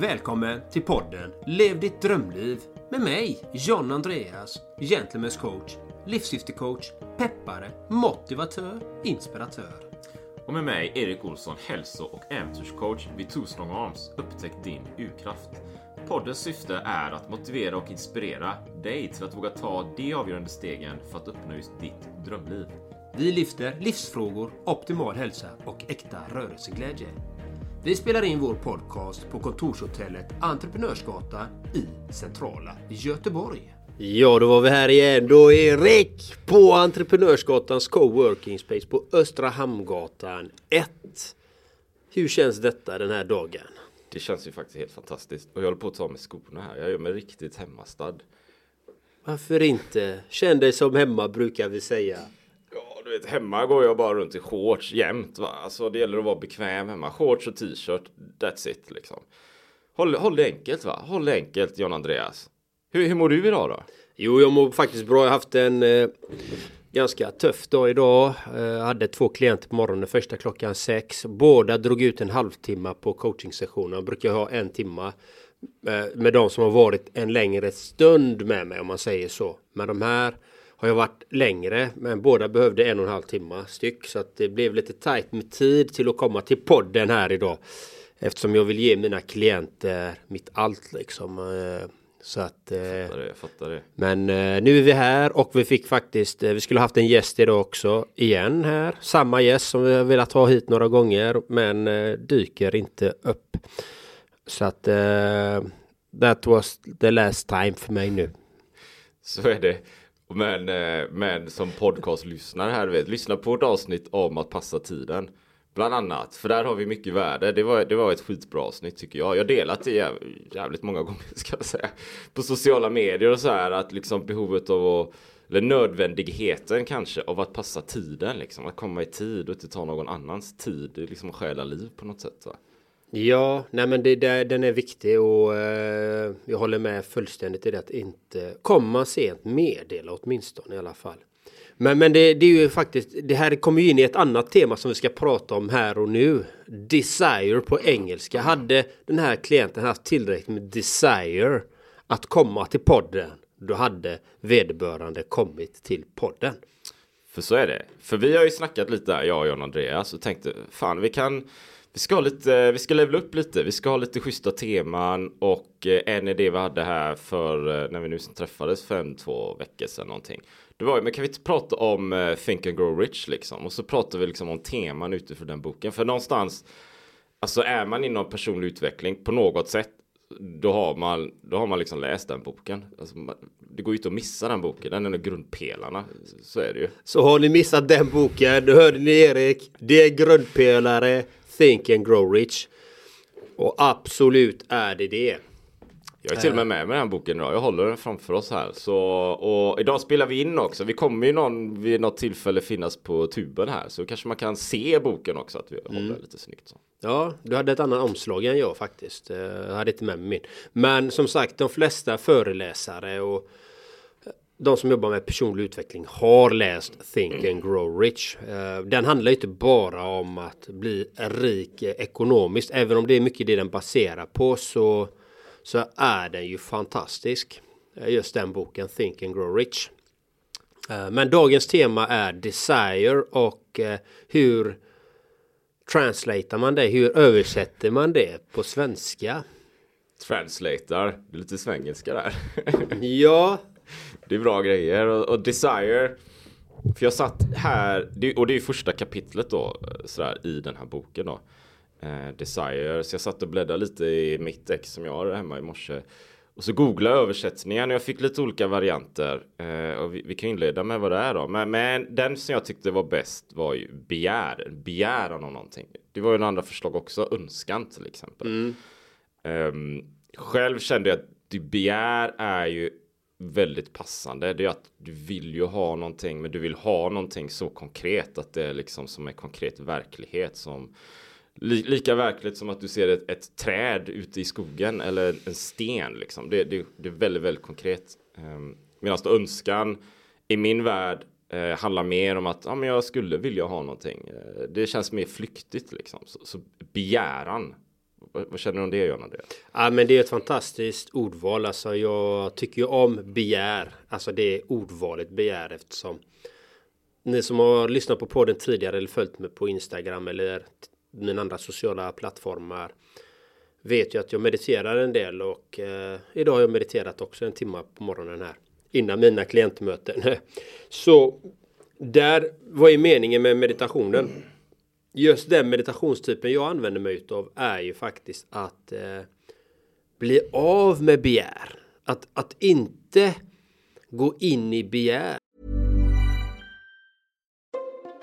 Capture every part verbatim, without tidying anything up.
Välkommen till podden Lev ditt drömliv med mig, John Andreas, Gentlemen's Coach, livssyftecoach, peppare, motivatör, inspiratör. Och med mig, Erik Olsson, hälso- och äventyrscoach vid two strong arms, upptäck din urkraft. Poddens syfte är att motivera och inspirera dig till att våga ta de avgörande stegen för att uppnå just ditt drömliv. Vi lyfter livsfrågor, optimal hälsa och äkta rörelseglädje. Vi spelar in vår podcast på kontorshotellet Entreprenörsgatan i centrala Göteborg. Ja, då var vi här igen då, Erik, på Entreprenörsgatans Coworking Space på Östra Hamngatan ett. Hur känns detta den här dagen? Det känns ju faktiskt helt fantastiskt. Och jag håller på att ta med skorna här. Jag gör mig riktigt hemmastad. Varför inte? Känn dig som hemma, brukar vi säga. Ja, du vet, hemma går jag bara runt i shorts jämt, va? Alltså det gäller att vara bekväm hemma. Shorts och t-shirt, that's it liksom. Håll, håll det enkelt, va? Håll det enkelt, John Andreas. Hur, hur mår du idag då? Jo, jag mår faktiskt bra. Jag har haft en eh, ganska tuff dag idag. Jag eh, hade två klienter på morgonen, första klockan sex. Båda drog ut en halvtimme på coachingsessionen. Jag brukar ha en timme eh, med de som har varit en längre stund med mig, om man säger så. Men de här har jag varit längre, men båda behövde en och en halv timme styck. Så att det blev lite tajt med tid till att komma till podden här idag. Eftersom jag vill ge mina klienter mitt allt liksom. Eh, Så att, jag fattar det, jag fattar det. Men nu är vi här och vi fick faktiskt, vi skulle haft en gäst idag också igen här. Samma gäst som vi har velat ha hit några gånger, men dyker inte upp. Så att uh, that was the last time för mig nu. Så är det. Men, men som podcastlyssnare här, vet, lyssna på ett avsnitt om att passa tiden. Bland annat, för där har vi mycket värde. Det var, det var ett skitbra avsnitt tycker jag. Jag har delat det jävligt, jävligt många gånger ska jag säga. På sociala medier och så här. Att liksom behovet av, att, eller nödvändigheten kanske, av att passa tiden. Liksom. Att komma i tid och inte ta någon annans tid. Det är liksom stjäla liv på något sätt. Va? Ja, nej men det, det, den är viktig. Och eh, jag håller med fullständigt i det. Att inte komma sent, meddela åtminstone i alla fall. Men, men det, det är ju faktiskt, det här kommer ju in i ett annat tema som vi ska prata om här och nu. Desire på engelska. Hade den här klienten haft tillräckligt med desire att komma till podden, då hade vederbörande kommit till podden. För så är det. För vi har ju snackat lite där, jag och John Andreas, och tänkte, fan vi kan... Vi ska, lite, vi ska levela upp lite, vi ska ha lite schyssta teman, och en idé vi hade här för när vi nu träffades fem, två veckor sedan någonting. Det var ju, men kan vi inte prata om Think and Grow Rich liksom? Och så pratar vi liksom om teman utifrån den boken. För någonstans, alltså är man inom personlig utveckling på något sätt, då har man, då har man liksom läst den boken. Alltså, det går ju inte att missa den boken. Den är grundpelarna. Så är det ju. Så har ni missat den boken, då hörde ni Erik. Det är grundpelare. Think and Grow Rich. Och absolut är det det. Jag är till och med med med den här boken idag. Jag håller den framför oss här. Så, och idag spelar vi in också. Vi kommer ju någon, vid något tillfälle finnas på tuben här. Så kanske man kan se boken också. Att vi håller mm. lite snyggt så. Ja, du hade ett annat omslag än jag faktiskt. Jag hade inte med min. Men som sagt, de flesta föreläsare och de som jobbar med personlig utveckling har läst Think and Grow Rich. Den handlar inte bara om att bli rik ekonomiskt. Även om det är mycket det den baserar på, så, så är den ju fantastisk. Just den boken, Think and Grow Rich. Men dagens tema är desire och hur translatar man det? Hur översätter man det på svenska? Translator, lite svengelska där. Ja, det är bra grejer. Och, och desire, för jag satt här, och det är ju första kapitlet då sådär, i den här boken då, eh, desire, så jag satt och bläddrade lite i mitt ex som jag har hemma i morse, och så googlade översättningen och jag fick lite olika varianter, eh, och vi, vi kan inleda med vad det är då, men, men den som jag tyckte var bäst var ju begär, begäran av någonting. Det var ju en andra förslag också, önskan till exempel. mm. um, Själv kände jag att det begär är ju väldigt passande. Det är att du vill ju ha någonting, men du vill ha någonting så konkret att det är liksom som en konkret verklighet, som li, lika verkligt som att du ser ett, ett träd ute i skogen eller en sten liksom. Det, det, det är väldigt, väldigt konkret. Um, medan då önskan i min värld uh, handlar mer om att ja, men jag skulle vilja ha någonting. Uh, det känns mer flyktigt liksom. Så, så begäran Vad, vad känner du om det, John Andreas? Ja, men det är ett fantastiskt ordval. Alltså, jag tycker ju om begär. Alltså det är ordvalet begär, eftersom ni som har lyssnat på podden tidigare eller följt mig på Instagram eller mina andra sociala plattformar vet ju att jag mediterar en del, och eh, idag har jag mediterat också en timme på morgonen här innan mina klientmöten. Så där, vad är meningen med meditationen? Just den meditationstypen jag använder mig utav är ju faktiskt att eh, bli av med begär. Att, att inte gå in i begär.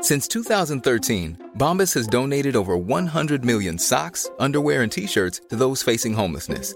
Since twenty thirteen, Bombas has donated over one hundred million socks, underwear, and T-shirts to those facing homelessness.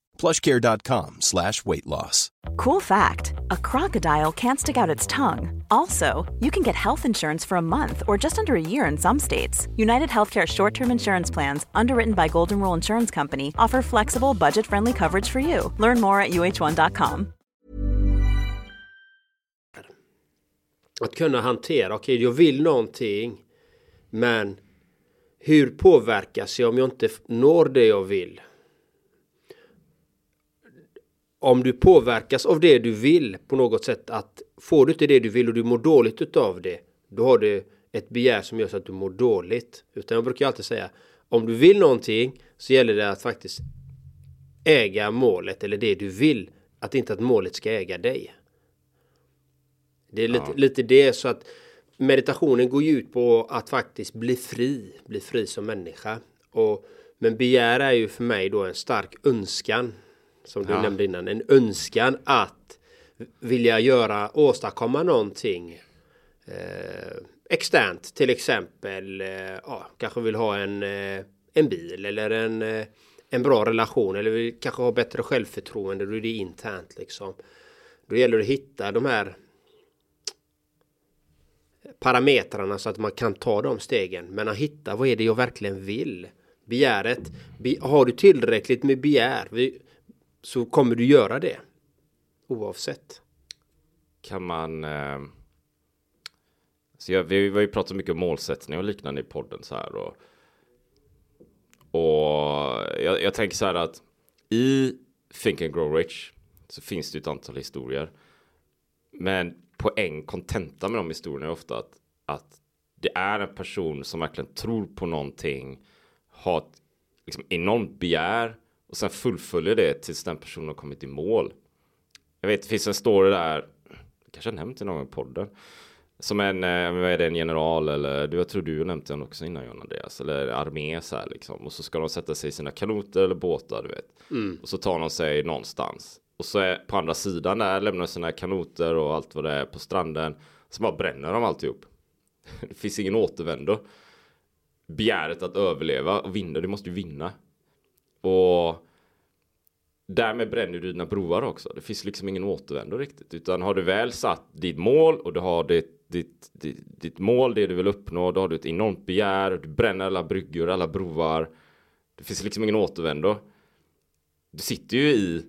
plushcare.com slash weight loss. Cool fact, a crocodile can't stick out its tongue. Also, you can get health insurance for a month or just under a year in some states. United Healthcare short-term insurance plans, underwritten by Golden Rule Insurance Company, offer flexible, budget-friendly coverage for you. Learn more at u h one dot com. Att kunna hantera, okej, okay, jag vill någonting, men hur påverkas jag om jag inte når det jag vill? Om du påverkas av det du vill på något sätt, att får du inte det du vill och du mår dåligt utav det, då har du ett begär som gör så att du mår dåligt. Utan jag brukar alltid säga, om du vill någonting så gäller det att faktiskt äga målet eller det du vill. Att inte att målet ska äga dig. Det är lite, ja. lite det, så att meditationen går ju ut på att faktiskt bli fri. Bli fri som människa. Och, men begär är ju för mig då en stark önskan. Som du ja. nämnde innan, en önskan att vilja göra, åstadkomma någonting eh, externt, till exempel eh, ja, kanske vill ha en, eh, en bil eller en, eh, en bra relation, eller vill kanske ha bättre självförtroende, då är det internt liksom. Då gäller det att hitta de här parametrarna så att man kan ta de stegen, men att hitta vad är det jag verkligen vill. Begäret, be, har du tillräckligt med begär, vi så kommer du göra det. Oavsett. Kan man... Eh, så jag, vi har ju pratat mycket om målsättning och liknande i podden. Så här, och och jag, jag tänker så här att i Think and Grow Rich så finns det ett antal historier. Men poäng, kontenta med de historierna är ofta att, att det är en person som verkligen tror på någonting. Har ett liksom, enormt begär. Och sen fullföljer det tills den personen har kommit i mål. Jag vet, det finns en story där. Kanske jag nämnt i någon podden. Som en, vad är det, en general. Eller, jag tror du har nämnt den också innan, John Andreas. Eller armé så här liksom. Och så ska de sätta sig i sina kanoter eller båtar, du vet. Mm. Och så tar de sig någonstans. Och så är, på andra sidan där lämnar de sina kanoter och allt vad det är på stranden. Så bara bränner de alltihop. Det finns ingen återvändo. Begäret att överleva och vinna, du måste ju vinna. Och därmed bränner du dina broar också. Det finns liksom ingen återvändo riktigt. Utan har du väl satt ditt mål och du har ditt, ditt, ditt, ditt mål, det du vill uppnå. Då har du ett enormt begär. Du bränner alla bryggor, alla broar. Det finns liksom ingen återvändo. Du sitter ju i,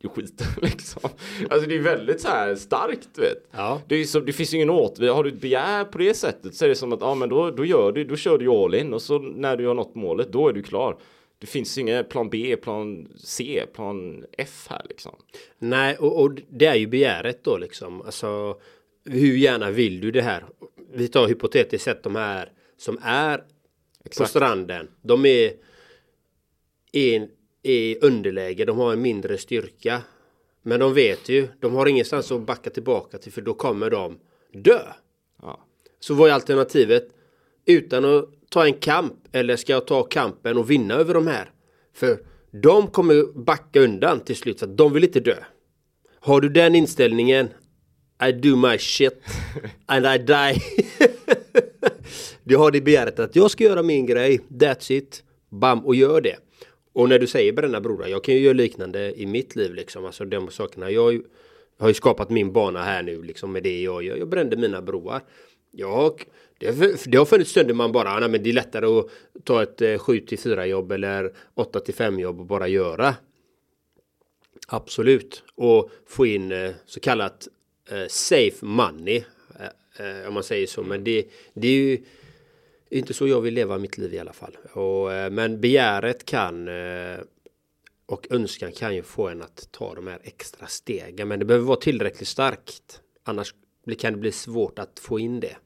i skiten liksom. Alltså det är väldigt så här starkt, vet. Ja. Det, är som, det finns ingen återvändo. Har du ett begär på det sättet så är det som att ja, men då, då, gör du, då kör du all in. Och så när du har nått målet, då är du klar. Det finns ju inga plan B, plan C, plan F här liksom. Nej, och, och det är ju begäret då liksom. Alltså, hur gärna vill du det här? Vi tar hypotetiskt sett de här som är Exakt. på stranden. De är i, i underläge, de har en mindre styrka. Men de vet ju, de har ingenstans att backa tillbaka till, för då kommer de dö. Ja. så var ju alternativet, utan att ta en kamp, eller ska jag ta kampen och vinna över de här? För de kommer backa undan till slut, så att de vill inte dö. Har du den inställningen, I do my shit and I die. Du har det begäret att jag ska göra min grej, that's it, bam, och gör det. Och när du säger bränna brorna, jag kan ju göra liknande i mitt liv liksom, alltså de sakerna, jag har ju skapat min bana här nu liksom med det jag gör, jag brände mina broar. Jag, det, det har funnits stunder man bara, nej men det är lättare att ta ett sju till fyra jobb eller åtta till fem jobb och bara göra. Absolut, och få in så kallat safe money, om man säger så, men det, det är ju inte så jag vill leva mitt liv i alla fall. Och, men begäret kan och önskan kan ju få en att ta de här extra stegen, men det behöver vara tillräckligt starkt, annars kan det bli svårt att få in det.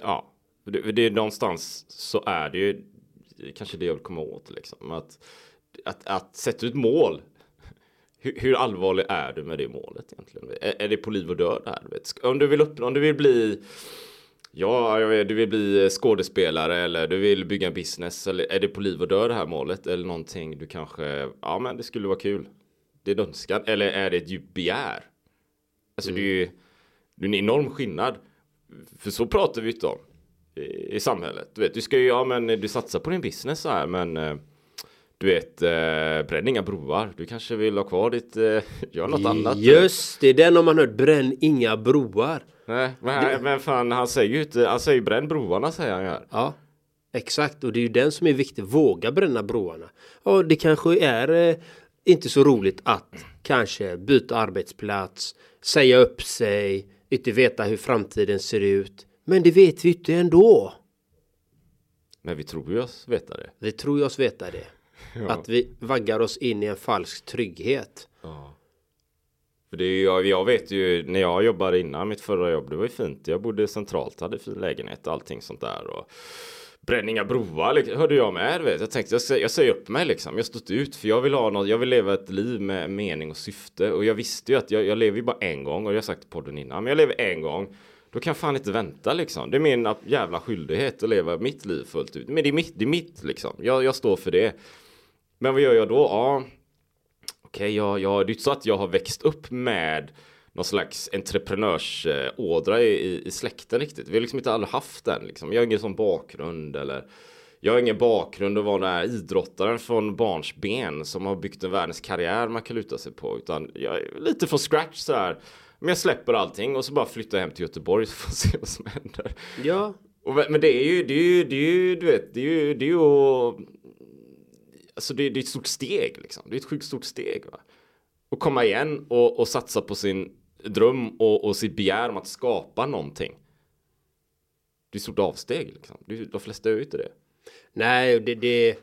Ja, det, det är någonstans så är det ju kanske det jag vill komma åt liksom, att, att, att sätta ut mål. Hur, hur allvarlig är du med det målet egentligen? Är, är det på liv och död? Här, vet? Om du vill uppnå, om du vill bli, ja, du vill bli skådespelare eller du vill bygga en business, eller är det på liv och död det här målet? Eller någonting du kanske, ja men det skulle vara kul. Det är önskan. Eller är det ett djupt begär? Alltså mm. det, är ju, det är en enorm skillnad. För så pratar vi inte om i, i samhället. Du vet, du ska ju, ja men du satsar på din business så här, men... Du vet, eh, bränn inga broar. Du kanske vill ha kvar ditt, eh, gör något annat. Just, det är den om man hört, bränn inga broar. Nej, men, det... men fan, han säger ju inte, han säger ju bränn broarna, säger han här. Ja, exakt. Och det är ju den som är viktig, våga bränna broarna. Ja, det kanske är eh, inte så roligt att kanske byta arbetsplats, säga upp sig, inte veta hur framtiden ser ut. Men det vet vi inte ändå. Men vi tror ju oss veta det. Vi tror ju oss veta det. Ja. Att vi vaggar oss in i en falsk trygghet. Ja. För det är ju, jag, jag vet ju, när jag jobbade innan mitt förra jobb, det var ju fint. Jag bodde centralt, hade fin lägenhet och allting sånt där. Och bränningar broar, liksom, hörde jag med. Vet. Jag tänkte, jag, jag säger upp mig liksom. Jag stod ut, för jag vill ha något, jag vill leva ett liv med mening och syfte. Och jag visste ju att jag, jag lever ju bara en gång. Och jag har sagt i podden innan, men jag lever en gång. Då kan fan inte vänta liksom. Det är min jävla skyldighet att leva mitt liv fullt ut. Men det är mitt, det är mitt liksom. Jag, jag står för det. Men vad gör jag då? Ja, okej, okay, jag, jag, det är inte så att jag har växt upp med någon slags entreprenörsådra i, i släkten riktigt. Vi har liksom inte alla haft den liksom. Jag har ingen sån bakgrund eller... Jag har ingen bakgrund att vara den här idrottaren från barnsben som har byggt en världens karriär man kan luta sig på. Utan jag är lite från scratch så här. Men jag släpper allting och så bara flyttar jag hem till Göteborg så får se vad som händer. Ja. Och, men det är ju, det är ju, det är ju, du vet, det är ju... Det är ju alltså det, det är ett stort steg liksom. Det är ett sjukt stort steg, va? Och komma igen och, och satsa på sin dröm och, och sitt begär om att skapa någonting. Det är ett stort avsteg liksom. Det, de flesta är ju inte det. Nej, det, det,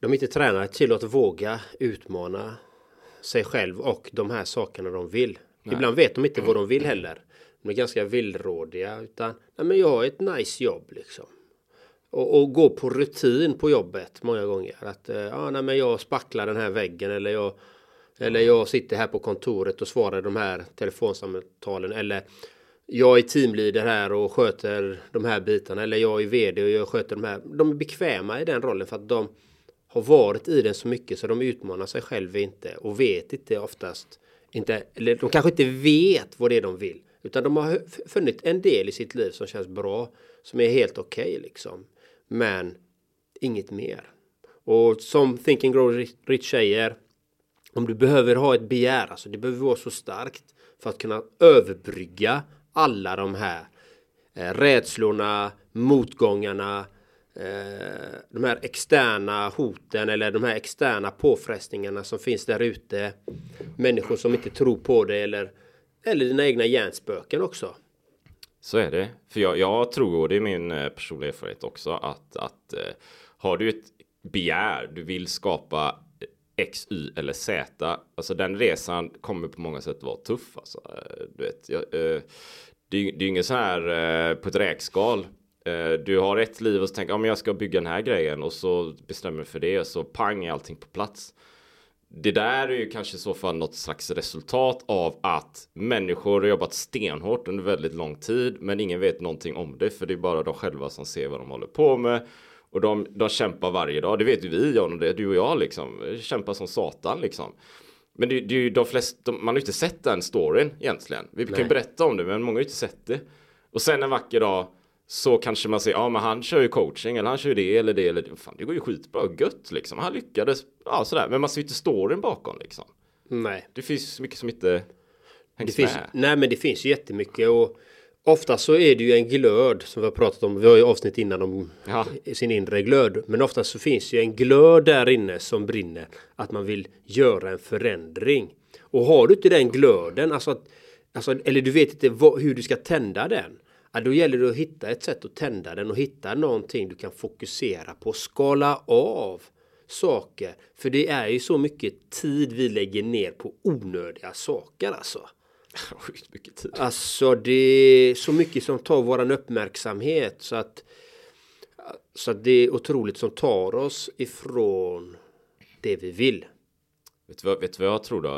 de är inte tränade till att våga utmana sig själv och de här sakerna de vill. Nej. Ibland vet de inte vad de vill heller. De är ganska villrådiga. Utan, nej men jag har ett nice jobb liksom. Och, och gå på rutin på jobbet många gånger. Att eh, ah, nej, men jag spacklar den här väggen. Eller jag, eller jag sitter här på kontoret och svarar de här telefonsamtalen. Eller jag är teamleader här och sköter de här bitarna. Eller jag är vd och jag sköter de här. De är bekväma i den rollen för att de har varit i den så mycket. Så de utmanar sig själva inte. Och vet inte oftast. Inte, eller de kanske inte vet vad det är de vill. Utan de har funnit en del i sitt liv som känns bra. Som är helt okej okay, liksom. Men inget mer. Och som Think and Grow Rich säger, om du behöver ha ett begär, alltså det behöver vara så starkt för att kunna överbrygga alla de här eh, rädslorna, motgångarna, eh, de här externa hoten eller de här externa påfrestningarna som finns där ute. Människor som inte tror på det eller, eller dina egna hjärnspöken också. Så är det. För jag, jag tror, och det är min personliga erfarenhet också, att, att eh, har du ett begär, du vill skapa X, Y eller Z, alltså den resan kommer på många sätt vara tuff. Alltså, du vet, jag, eh, det är ju inget så här eh, på ett räkskal. Eh, du har ett liv och så tänker, ja men jag ska bygga den här grejen och så bestämmer du för det och så pang är allting på plats. det där är ju kanske i så fall något slags resultat av att människor har jobbat stenhårt under väldigt lång tid, men ingen vet någonting om det, för det är bara de själva som ser vad de håller på med. Och de, de kämpar varje dag. Det vet ju vi, John, och det, du och jag liksom. Kämpar som satan liksom. Men det, det är ju de flesta, man har ju inte sett den storyn egentligen. Vi kan ju berätta om det, men många har ju inte sett det. Och sen en vacker dag så kanske man säger, ja men han kör ju coaching, eller han kör ju det eller det eller det. Fan, det går ju skitbra och gött liksom. Han lyckades, ja sådär. Men man ser ju inte storyn bakom liksom. Nej. Det finns så mycket som inte hängs med. Nej, men det finns ju jättemycket, och ofta så är det ju en glöd som vi har pratat om. Vi har ju avsnitt innan om ja. sin inre glöd. Men ofta så finns ju en glöd där inne som brinner. Att man vill göra en förändring. Och har du inte den glöden, alltså att, alltså, eller du vet inte vad, hur du ska tända den. Ja, då gäller det att hitta ett sätt att tända den och hitta någonting du kan fokusera på. Skala av saker. För det är ju så mycket tid vi lägger ner på onödiga saker alltså. Sjukt mycket tid. Alltså det är så mycket som tar våran uppmärksamhet, så att, så att det är otroligt som tar oss ifrån det vi vill. Vet du vad, vet du vad jag tror då?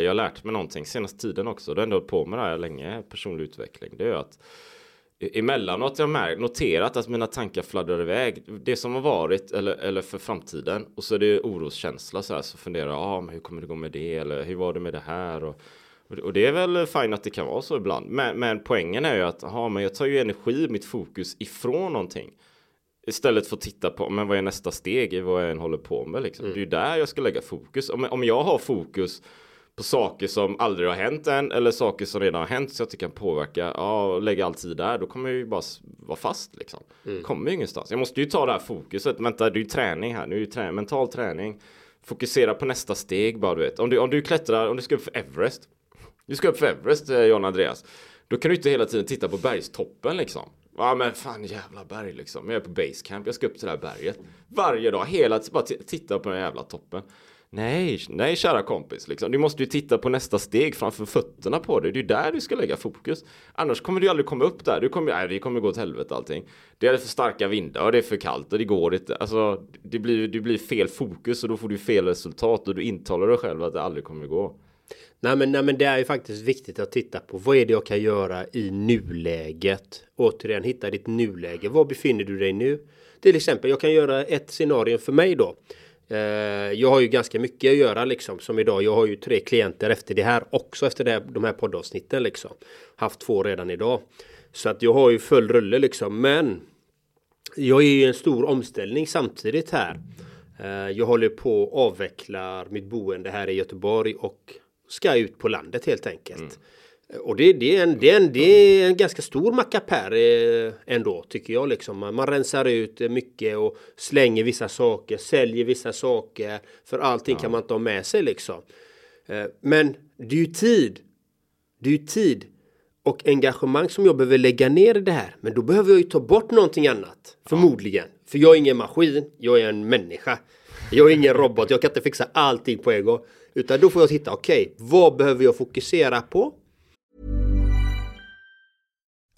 Jag har lärt mig någonting senaste tiden också. Det har ändå på med det här länge, personlig utveckling. Det är att emellanåt jag har noterat att mina tankar fladdrar iväg. Det som har varit eller, eller för framtiden. Och så är det oroskänsla så här. Så funderar jag, ah, men hur kommer det gå med det? Eller hur var det med det här? Och Och det är väl fint att det kan vara så ibland. Men, men poängen är ju att aha, men jag tar ju energi, mitt fokus ifrån någonting. Istället för att titta på men vad är nästa steg i vad jag än håller på med. Liksom. Mm. Det är ju där jag ska lägga fokus. Om, om jag har fokus på saker som aldrig har hänt än. Eller saker som redan har hänt så att det kan påverka. Ja, lägga all tid där. Då kommer jag ju bara vara fast. Liksom. Mm. Kommer ju ingenstans. Jag måste ju ta det här fokuset. Vänta, det är ju träning här. Nu är ju trä- mental träning. Fokusera på nästa steg. Bara, du vet. Om, du, om du klättrar, om du ska upp för Everest. Du ska upp för Everest, John Andreas. Då kan du inte hela tiden titta på bergstoppen liksom. Ja, ah, men fan jävla berg liksom. Jag är på basecamp, jag ska upp till det här berget. Varje dag, hela tiden bara t- titta på den jävla toppen. Nej, nej kära kompis liksom. Du måste ju titta på nästa steg framför fötterna på dig. Det är ju där du ska lägga fokus. Annars kommer du aldrig komma upp där. Du kommer, nej, det kommer gå åt helvete allting. Det är för starka vindar och det är för kallt och det går inte. Alltså, det blir, det blir fel fokus och då får du fel resultat och du intalar dig själv att det aldrig kommer gå. Nej men, nej men det är ju faktiskt viktigt att titta på vad är det jag kan göra i nuläget. Återigen, hitta ditt nuläge. Var befinner du dig nu? Till exempel, jag kan göra ett scenario för mig då. Eh, jag har ju ganska mycket att göra liksom, som idag. Jag har ju tre klienter efter det här också, efter det här, de här poddavsnitten liksom. Haft två redan idag. Så att jag har ju full rulle liksom. Men jag är ju en stor omställning samtidigt här. Eh, jag håller på att avveckla mitt boende här i Göteborg och ska ut på landet helt enkelt. Mm. Och det, det, är en, det, är en, det är en ganska stor mackapär ändå tycker jag. Liksom. Man, man rensar ut mycket och slänger vissa saker. Säljer vissa saker. För allting ja. kan man inte ha med sig liksom. Men det är ju tid. Det är ju tid och engagemang som jag behöver lägga ner i det här. Men då behöver jag ju ta bort någonting annat. Förmodligen. Ja. För jag är ingen maskin. Jag är en människa. Jag är ingen robot. Jag kan inte fixa allting på en gång. Utan då får jag titta, okej, okay, vad behöver jag fokusera på?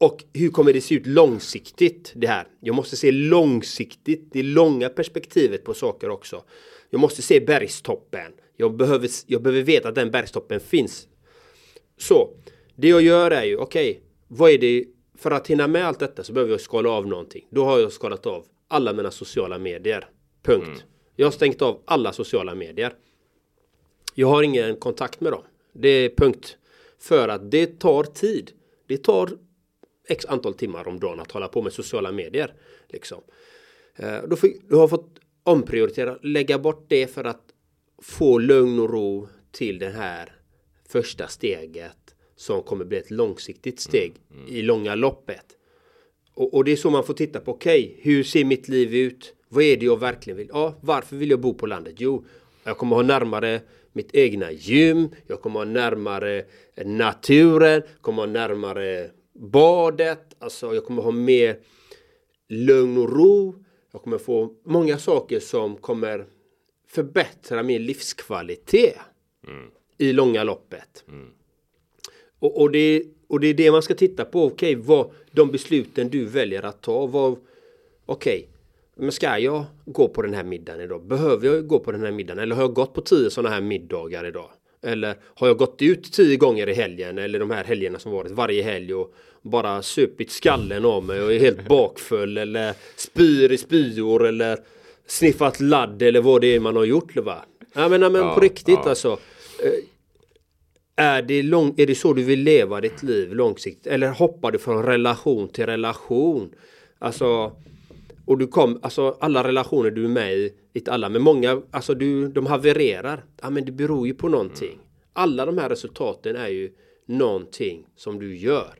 Och hur kommer det se ut långsiktigt det här? Jag måste se långsiktigt, det långa perspektivet på saker också. Jag måste se bergstoppen. Jag behöver, jag behöver veta att den bergstoppen finns. Så det jag gör är ju, okej, okay, vad är det, för att hinna med allt detta så behöver jag skala av någonting. Då har jag skalat av alla mina sociala medier. Punkt. Mm. Jag har stängt av alla sociala medier. Jag har ingen kontakt med dem. Det är punkt. För att det tar tid. Det tar x antal timmar om dagen att hålla på med sociala medier. Liksom. Då får, du har fått omprioritera. Lägga bort det för att få lugn och ro till det här första steget. Som kommer bli ett långsiktigt steg mm, mm. i långa loppet. Och, och det är så man får titta på. Okej, okay, hur ser mitt liv ut? Vad är det jag verkligen vill? Ja, varför vill jag bo på landet? Jo, jag kommer ha närmare mitt egna gym. Jag kommer ha närmare naturen. Jag kommer ha närmare badet. Alltså jag kommer ha mer lugn och ro. Jag kommer få många saker som kommer förbättra min livskvalitet. Mm. I långa loppet. Mm. Och, och, det, och det är det man ska titta på. Okej, okay, vad de besluten du väljer att ta. Okej. Okay, men ska jag gå på den här middagen idag? Behöver jag gå på den här middagen? Eller har jag gått på tio sådana här middagar idag? Eller har jag gått ut tio gånger i helgen? Eller de här helgerna som varit varje helg och bara supit skallen av mig och är helt bakfull. Eller spyr i spyor eller sniffat ladd eller vad det är man har gjort. Va? Ja, men, ja, men ja, på riktigt ja. Alltså. Är det, lång, är det så du vill leva ditt liv långsiktigt? Eller hoppar du från relation till relation? Alltså... Och du kom, alltså alla relationer du är med i, inte alla, men många, alltså du, de havererar. Ja, men det beror ju på någonting. Mm. Alla de här resultaten är ju någonting som du gör.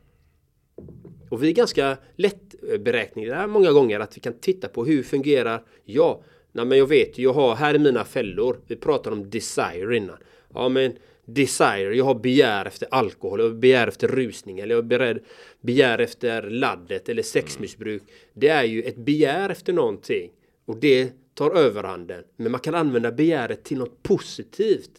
Och vi är ganska lättberäknade många gånger att vi kan titta på hur fungerar jag. Nej, men jag vet, jag har, här är mina fällor. Vi pratar om desire innan. Ja, men desire, jag har begär efter alkohol, jag begär efter rusning, eller jag begär, begär efter laddet eller sexmissbruk. Det är ju ett begär efter någonting och det tar överhanden. Men man kan använda begäret till något positivt,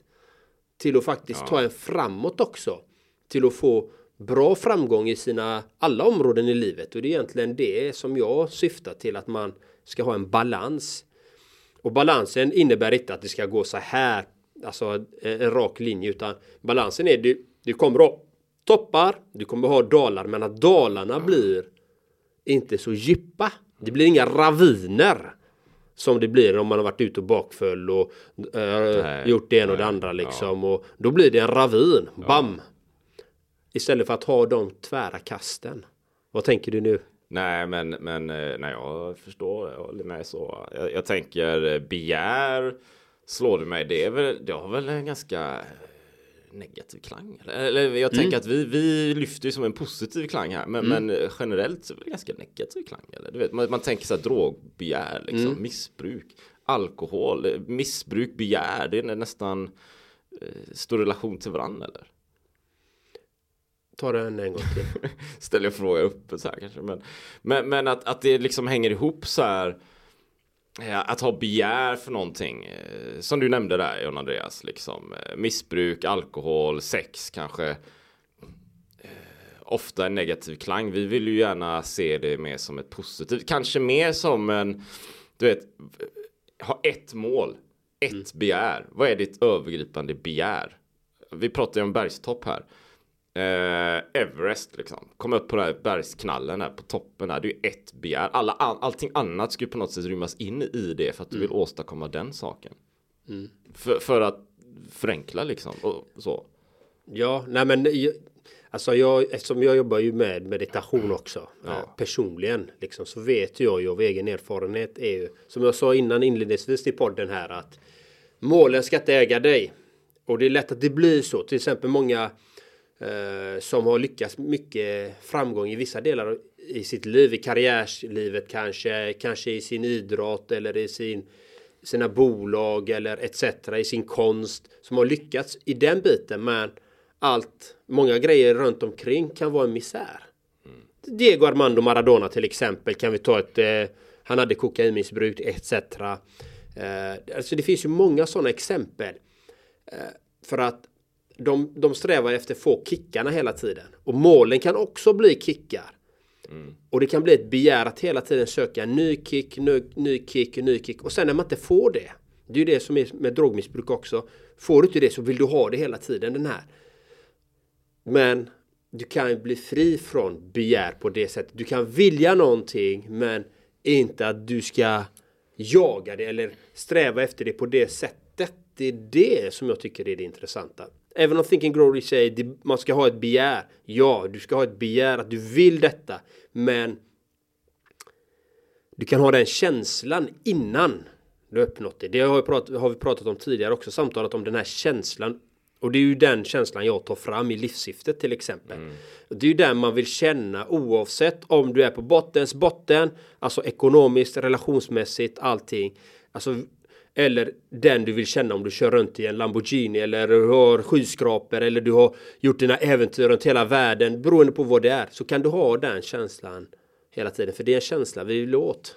till att faktiskt ja. ta en framåt också, till att få bra framgång i sina alla områden i livet. Och det är egentligen det som jag syftar till, att man ska ha en balans. Och balansen innebär inte att det ska gå så här, alltså en rak linje, utan balansen är du, du kommer att toppar, du kommer att ha dalar, men att dalarna mm. blir inte så djupa. Det blir inga raviner som det blir om man har varit ute och bakfull och äh, nej, gjort det ena och det andra liksom, ja. Och då blir det en ravin, bam, ja. Istället för att ha de tvära kasten. Vad tänker du nu? Nej, men, men nej, jag förstår, jag håller med så. Jag, jag tänker begär. Slår du mig, det är väl, det har väl en ganska negativ klang. Eller jag tänker mm. att vi, vi lyfter ju som en positiv klang här. Men, mm. men generellt så är det ganska negativ klang. Eller? Du vet, man, man tänker så här drogbegär, liksom, mm. missbruk, alkohol, missbruk, begär. Det är nästan eh, stor relation till varandra, eller? Ta den en gång till. Ställer jag frågan uppe så här kanske. Men, men, men att, att det liksom hänger ihop så här. Att ha begär för någonting, som du nämnde där, John Andreas, liksom missbruk, alkohol, sex kanske, ofta en negativ klang. Vi vill ju gärna se det mer som ett positivt, kanske mer som en, du vet, ha ett mål, ett mm. begär. Vad är ditt övergripande begär? Vi pratar ju om bergstopp här. Uh, Everest liksom. Kom upp på den här bergsknallen här på toppen där. Det är ju ett begär. Alla, all, allting annat skulle på något sätt rymmas in i det för att du mm. vill åstadkomma den saken. Mm. För, för att förenkla liksom. Och så. Ja, nej men alltså jag, eftersom jag jobbar ju med meditation också. Ja. Eh, personligen liksom, så vet jag ju av egen erfarenhet är ju, som jag sa innan inledningsvis i podden här, att målen ska inte äga dig. Och det är lätt att det blir så. Till exempel många som har lyckats mycket framgång i vissa delar i sitt liv, i karriärslivet kanske, kanske i sin idrott eller i sin, sina bolag eller et cetera, i sin konst, som har lyckats i den biten, men allt, många grejer runt omkring kan vara en misär. Mm. Diego Armando Maradona till exempel, kan vi ta ett, eh, han hade kokainmissbruk et cetera. Eh, alltså det finns ju många sådana exempel eh, för att De, de strävar efter att få kickarna hela tiden. Och målen kan också bli kickar. Mm. Och det kan bli ett begär att hela tiden söka ny kick, ny, ny kick, ny kick. Och sen när man inte får det. Det är ju det som är med drogmissbruk också. Får du inte det så vill du ha det hela tiden, den här. Men du kan ju bli fri från begär på det sättet. Du kan vilja någonting, men inte att du ska jaga det eller sträva efter det på det sättet. Det är det som jag tycker är det intressanta. Även om Think and Grow Rich säger man ska ha ett begär. Ja, du ska ha ett begär att du vill detta. Men du kan ha den känslan innan du uppnått det. Det har vi pratat, har vi pratat om tidigare också. Samtalat om den här känslan. Och det är ju den känslan jag tar fram i livssyftet till exempel. Mm. Det är ju den man vill känna oavsett om du är på bottens botten. Alltså ekonomiskt, relationsmässigt, allting. Alltså... Eller den du vill känna om du kör runt i en Lamborghini. Eller du har skyskrapor. Eller du har gjort dina äventyr runt hela världen. Beroende på vad det är. Så kan du ha den känslan hela tiden. För det är en känsla vi vill åt.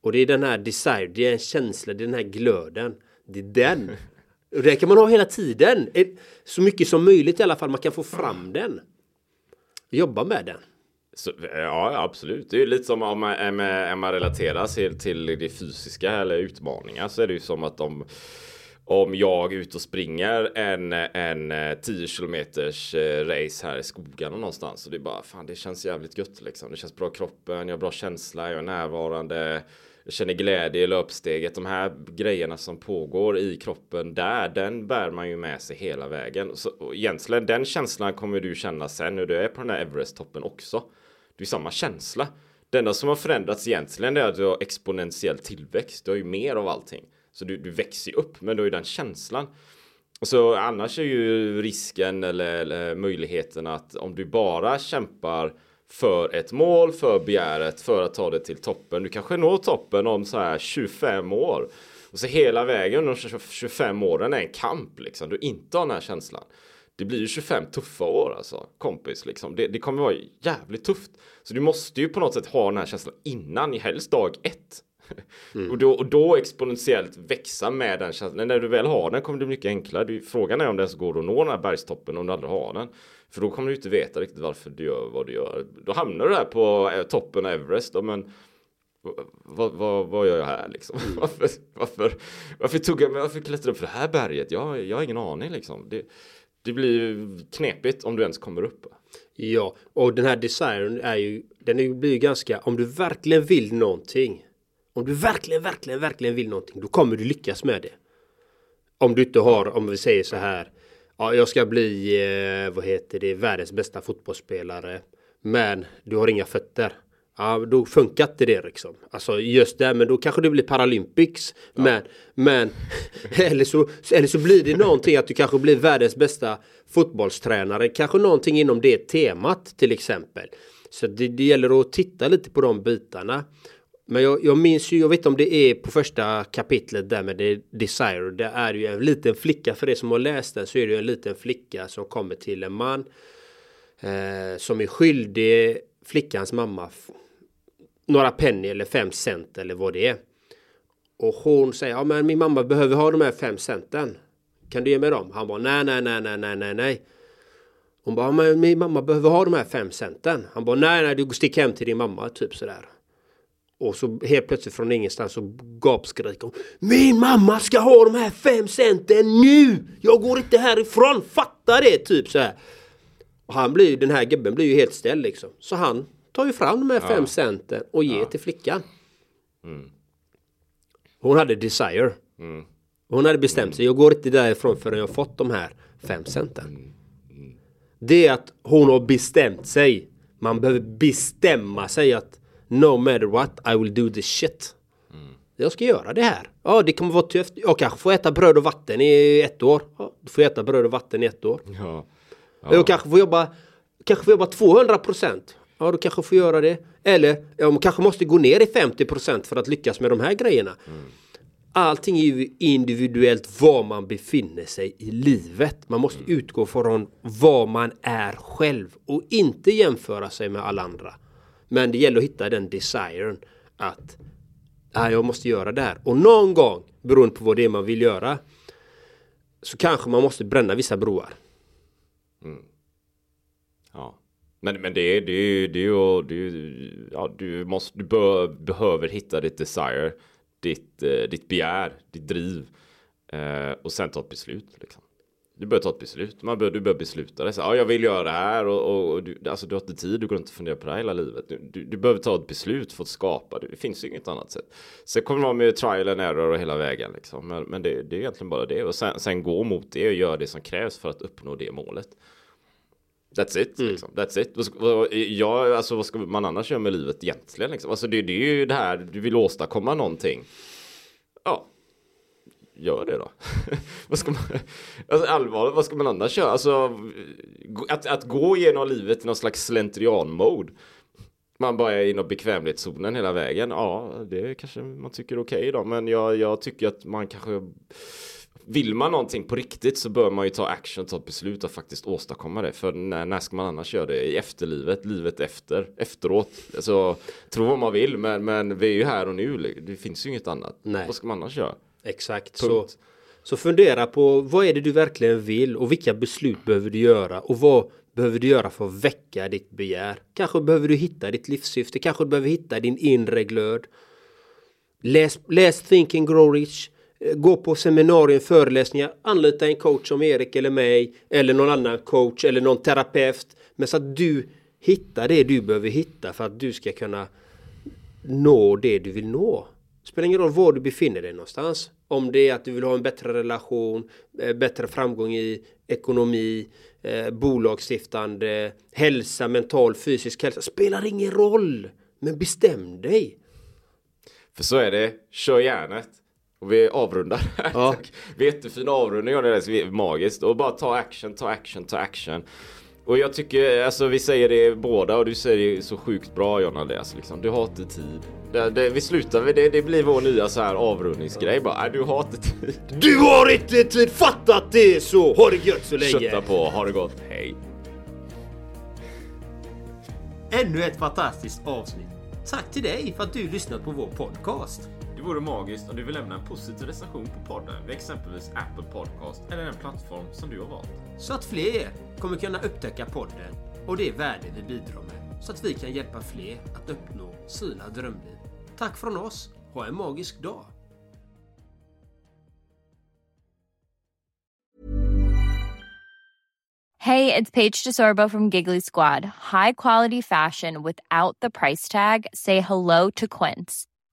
Och det är den här desire. Det är en känsla. Det är den här glöden. Det är den. Och det kan man ha hela tiden. Så mycket som möjligt i alla fall. Man kan få fram den. Jobba med den. Så, ja, absolut. Det är ju lite som om man, om man relaterar sig till det fysiska eller utmaningar, så är det ju som att om, om jag är ute och springer en, en tio kilometers race här i skogarna någonstans, så det är bara, fan, det känns jävligt gött liksom. Det känns bra i kroppen, jag har bra känsla, jag är närvarande, jag känner glädje i löpsteget. De här grejerna som pågår i kroppen där, den bär man ju med sig hela vägen. Så egentligen, den känslan kommer du känna sen när du är på den här Everest-toppen också. Det är samma känsla. Det enda som har förändrats egentligen är att du har exponentiell tillväxt. Du har ju mer av allting. Så du, du växer ju upp, men du har ju den känslan. Och så annars är ju risken eller, eller möjligheten att om du bara kämpar för ett mål, för begäret, för att ta det till toppen. Du kanske når toppen om så här tjugofem år. Och så hela vägen, de tjugofem åren är en kamp liksom. Du inte har den här känslan. Det blir ju tjugofem tuffa år alltså, kompis liksom. Det, det kommer vara jävligt tufft. Så du måste ju på något sätt ha den här känslan innan, i helst dag ett. Mm. och, då, och då exponentiellt växa med den känslan. När du väl har den kommer det bli mycket enklare. Du, frågan är om det ens går att nå den här bergstoppen om du aldrig har den. För då kommer du inte veta riktigt varför du gör vad du gör. Då hamnar du där på toppen av Everest. Då, men vad, vad, vad gör jag här liksom? Varför, varför, varför tog jag mig? Varför klättrade upp för det här berget? Jag, jag har ingen aning liksom. Det, det blir ju knepigt om du ens kommer upp. Ja, och den här desiren är ju, den blir ju ganska, om du verkligen vill någonting. Om du verkligen, verkligen, verkligen vill någonting, då kommer du lyckas med det. Om du inte har, om vi säger så här, ja, jag ska bli, eh, vad heter det, världens bästa fotbollsspelare, men du har inga fötter. Ja, då funkar inte det liksom. Alltså just det, men då kanske det blir Paralympics. Ja. Men, men eller, så, eller så blir det någonting att du kanske blir världens bästa fotbollstränare. Kanske någonting inom det temat till exempel. Så det, det gäller att titta lite på de bitarna. Men jag, jag minns ju, jag vet inte om det är på första kapitlet där med det, Desire. Det är ju en liten flicka, för det som har läst den så är det ju en liten flicka som kommer till en man. Eh, som är skyldig flickans mamma f- några penny eller fem cent eller vad det är. Och hon säger, ja men min mamma behöver ha de här fem centen. Kan du ge mig dem? Han bara, nej, nej, nej, nej, nej, nej, nej. Hon bara, ja, men min mamma behöver ha de här fem centen. Han bara, nej, nej, du stick hem till din mamma, typ sådär. Och så helt plötsligt från ingenstans så gapskrik hon. Min mamma ska ha de här fem centen nu! Jag går inte härifrån, fattar det! Typ så här. Och han blir, den här gubben blir ju helt ställd liksom. Så han tar ju fram de här ja. fem centen och ger ja. till flickan. Mm. Hon hade desire. Mm. Hon hade bestämt sig. Jag går inte därifrån förrän jag fått de här fem centen. Mm. Mm. Det är att hon har bestämt sig. Man behöver bestämma sig att no matter what, I will do this shit. Mm. Jag ska göra det här. Ja, det kommer vara tufft. Jag kanske får äta bröd och vatten i ett år. Ja, du får äta bröd och vatten i ett år. Ja. Ja. Jag kanske får jobba, kanske får jobba tvåhundra procent. Ja, du kanske får göra det. Eller jag kanske måste gå ner i femtio procent för att lyckas med de här grejerna. Mm. Allting är ju individuellt var man befinner sig i livet. Man måste mm. utgå från vad man är själv. Och inte jämföra sig med alla andra. Men det gäller att hitta den desiren att ah, jag måste göra det här. Och någon gång, beroende på vad det är man vill göra, så kanske man måste bränna vissa broar. Mm. Ja. Men, men det är ju, det är, det är, ja, du, måste, du bör, behöver hitta ditt desire, ditt, eh, ditt begär, ditt driv eh, och sen ta ett beslut. Liksom. Du bör ta ett beslut. Man bör, du bör besluta dig. Ja, jag vill göra det här. Och, och, och du, alltså, du har inte tid. Du går inte att fundera på det hela livet. Du, du, du behöver ta ett beslut för att skapa. Det finns ju inget annat sätt. Sen kommer man med trial and error och hela vägen. Liksom. Men, men det, det är egentligen bara det. Och sen, sen gå mot det och göra det som krävs för att uppnå det målet. That's it. Mm. Liksom. That's it. Jag, alltså, vad ska man annars göra med livet egentligen? Liksom? Alltså, det, det är ju det här. Du vill åstadkomma någonting. Ja. Gör det då. Vad ska man, alltså allvarligt, vad ska man annars köra? Alltså, att, att gå genom livet i någon slags slentrian-mode. Man bara är i någon bekvämlighetszonen hela vägen. Ja, det kanske man tycker är okej då. Men jag, jag tycker att man kanske... Vill man någonting på riktigt så bör man ju ta action, ta ett beslut och faktiskt åstadkomma det. För när, när ska man annars göra det? I efterlivet, livet efter, efteråt. Alltså, tro vad man vill, men, men vi är ju här och nu. Det finns ju inget annat. Nej. Vad ska man annars göra? Exakt, så, så fundera på vad är det du verkligen vill och vilka beslut behöver du göra och vad behöver du göra för att väcka ditt begär. Kanske behöver du hitta ditt livssyfte, kanske du behöver hitta din inre glöd. Läs, läs Think and Grow Rich, gå på seminarier, föreläsningar, anlita en coach som Erik eller mig eller någon annan coach eller någon terapeut. Men så att du hittar det du behöver hitta för att du ska kunna nå det du vill nå. Spelar ingen roll var du befinner dig någonstans. Om det är att du vill ha en bättre relation, bättre framgång i ekonomi, eh, bolagsstiftande, hälsa, mental, fysisk hälsa. Spelar ingen roll, men bestäm dig. För så är det, kör hjärnet. Och vi avrundar. Ja. Vi är jättefina avrundningar, det är magiskt. Och bara ta action, ta action, ta action. Och jag tycker, alltså vi säger det båda och du säger det så sjukt bra, John Andreas, liksom. Du har inte tid. Det, det, vi slutar med det, det blir vår nya så här avrundningsgrej. Bara, nej, du har inte tid. Du har inte tid, fattat det så! Har det gött så länge. Kötta på, har det gott, hej. Ännu ett fantastiskt avsnitt. Tack till dig för att du lyssnat på vår podcast. Det vore magiskt om du vill lämna en positiv recension på podden vid exempelvis Apple Podcast eller en plattform som du har valt. Så att fler kommer kunna upptäcka podden och det värde vi bidrar med så att vi kan hjälpa fler att uppnå sina drömliv. Tack från oss, ha en magisk dag! Hey, it's Paige DeSorbo from Giggly Squad. High quality fashion without the price tag. Say hello to Quince.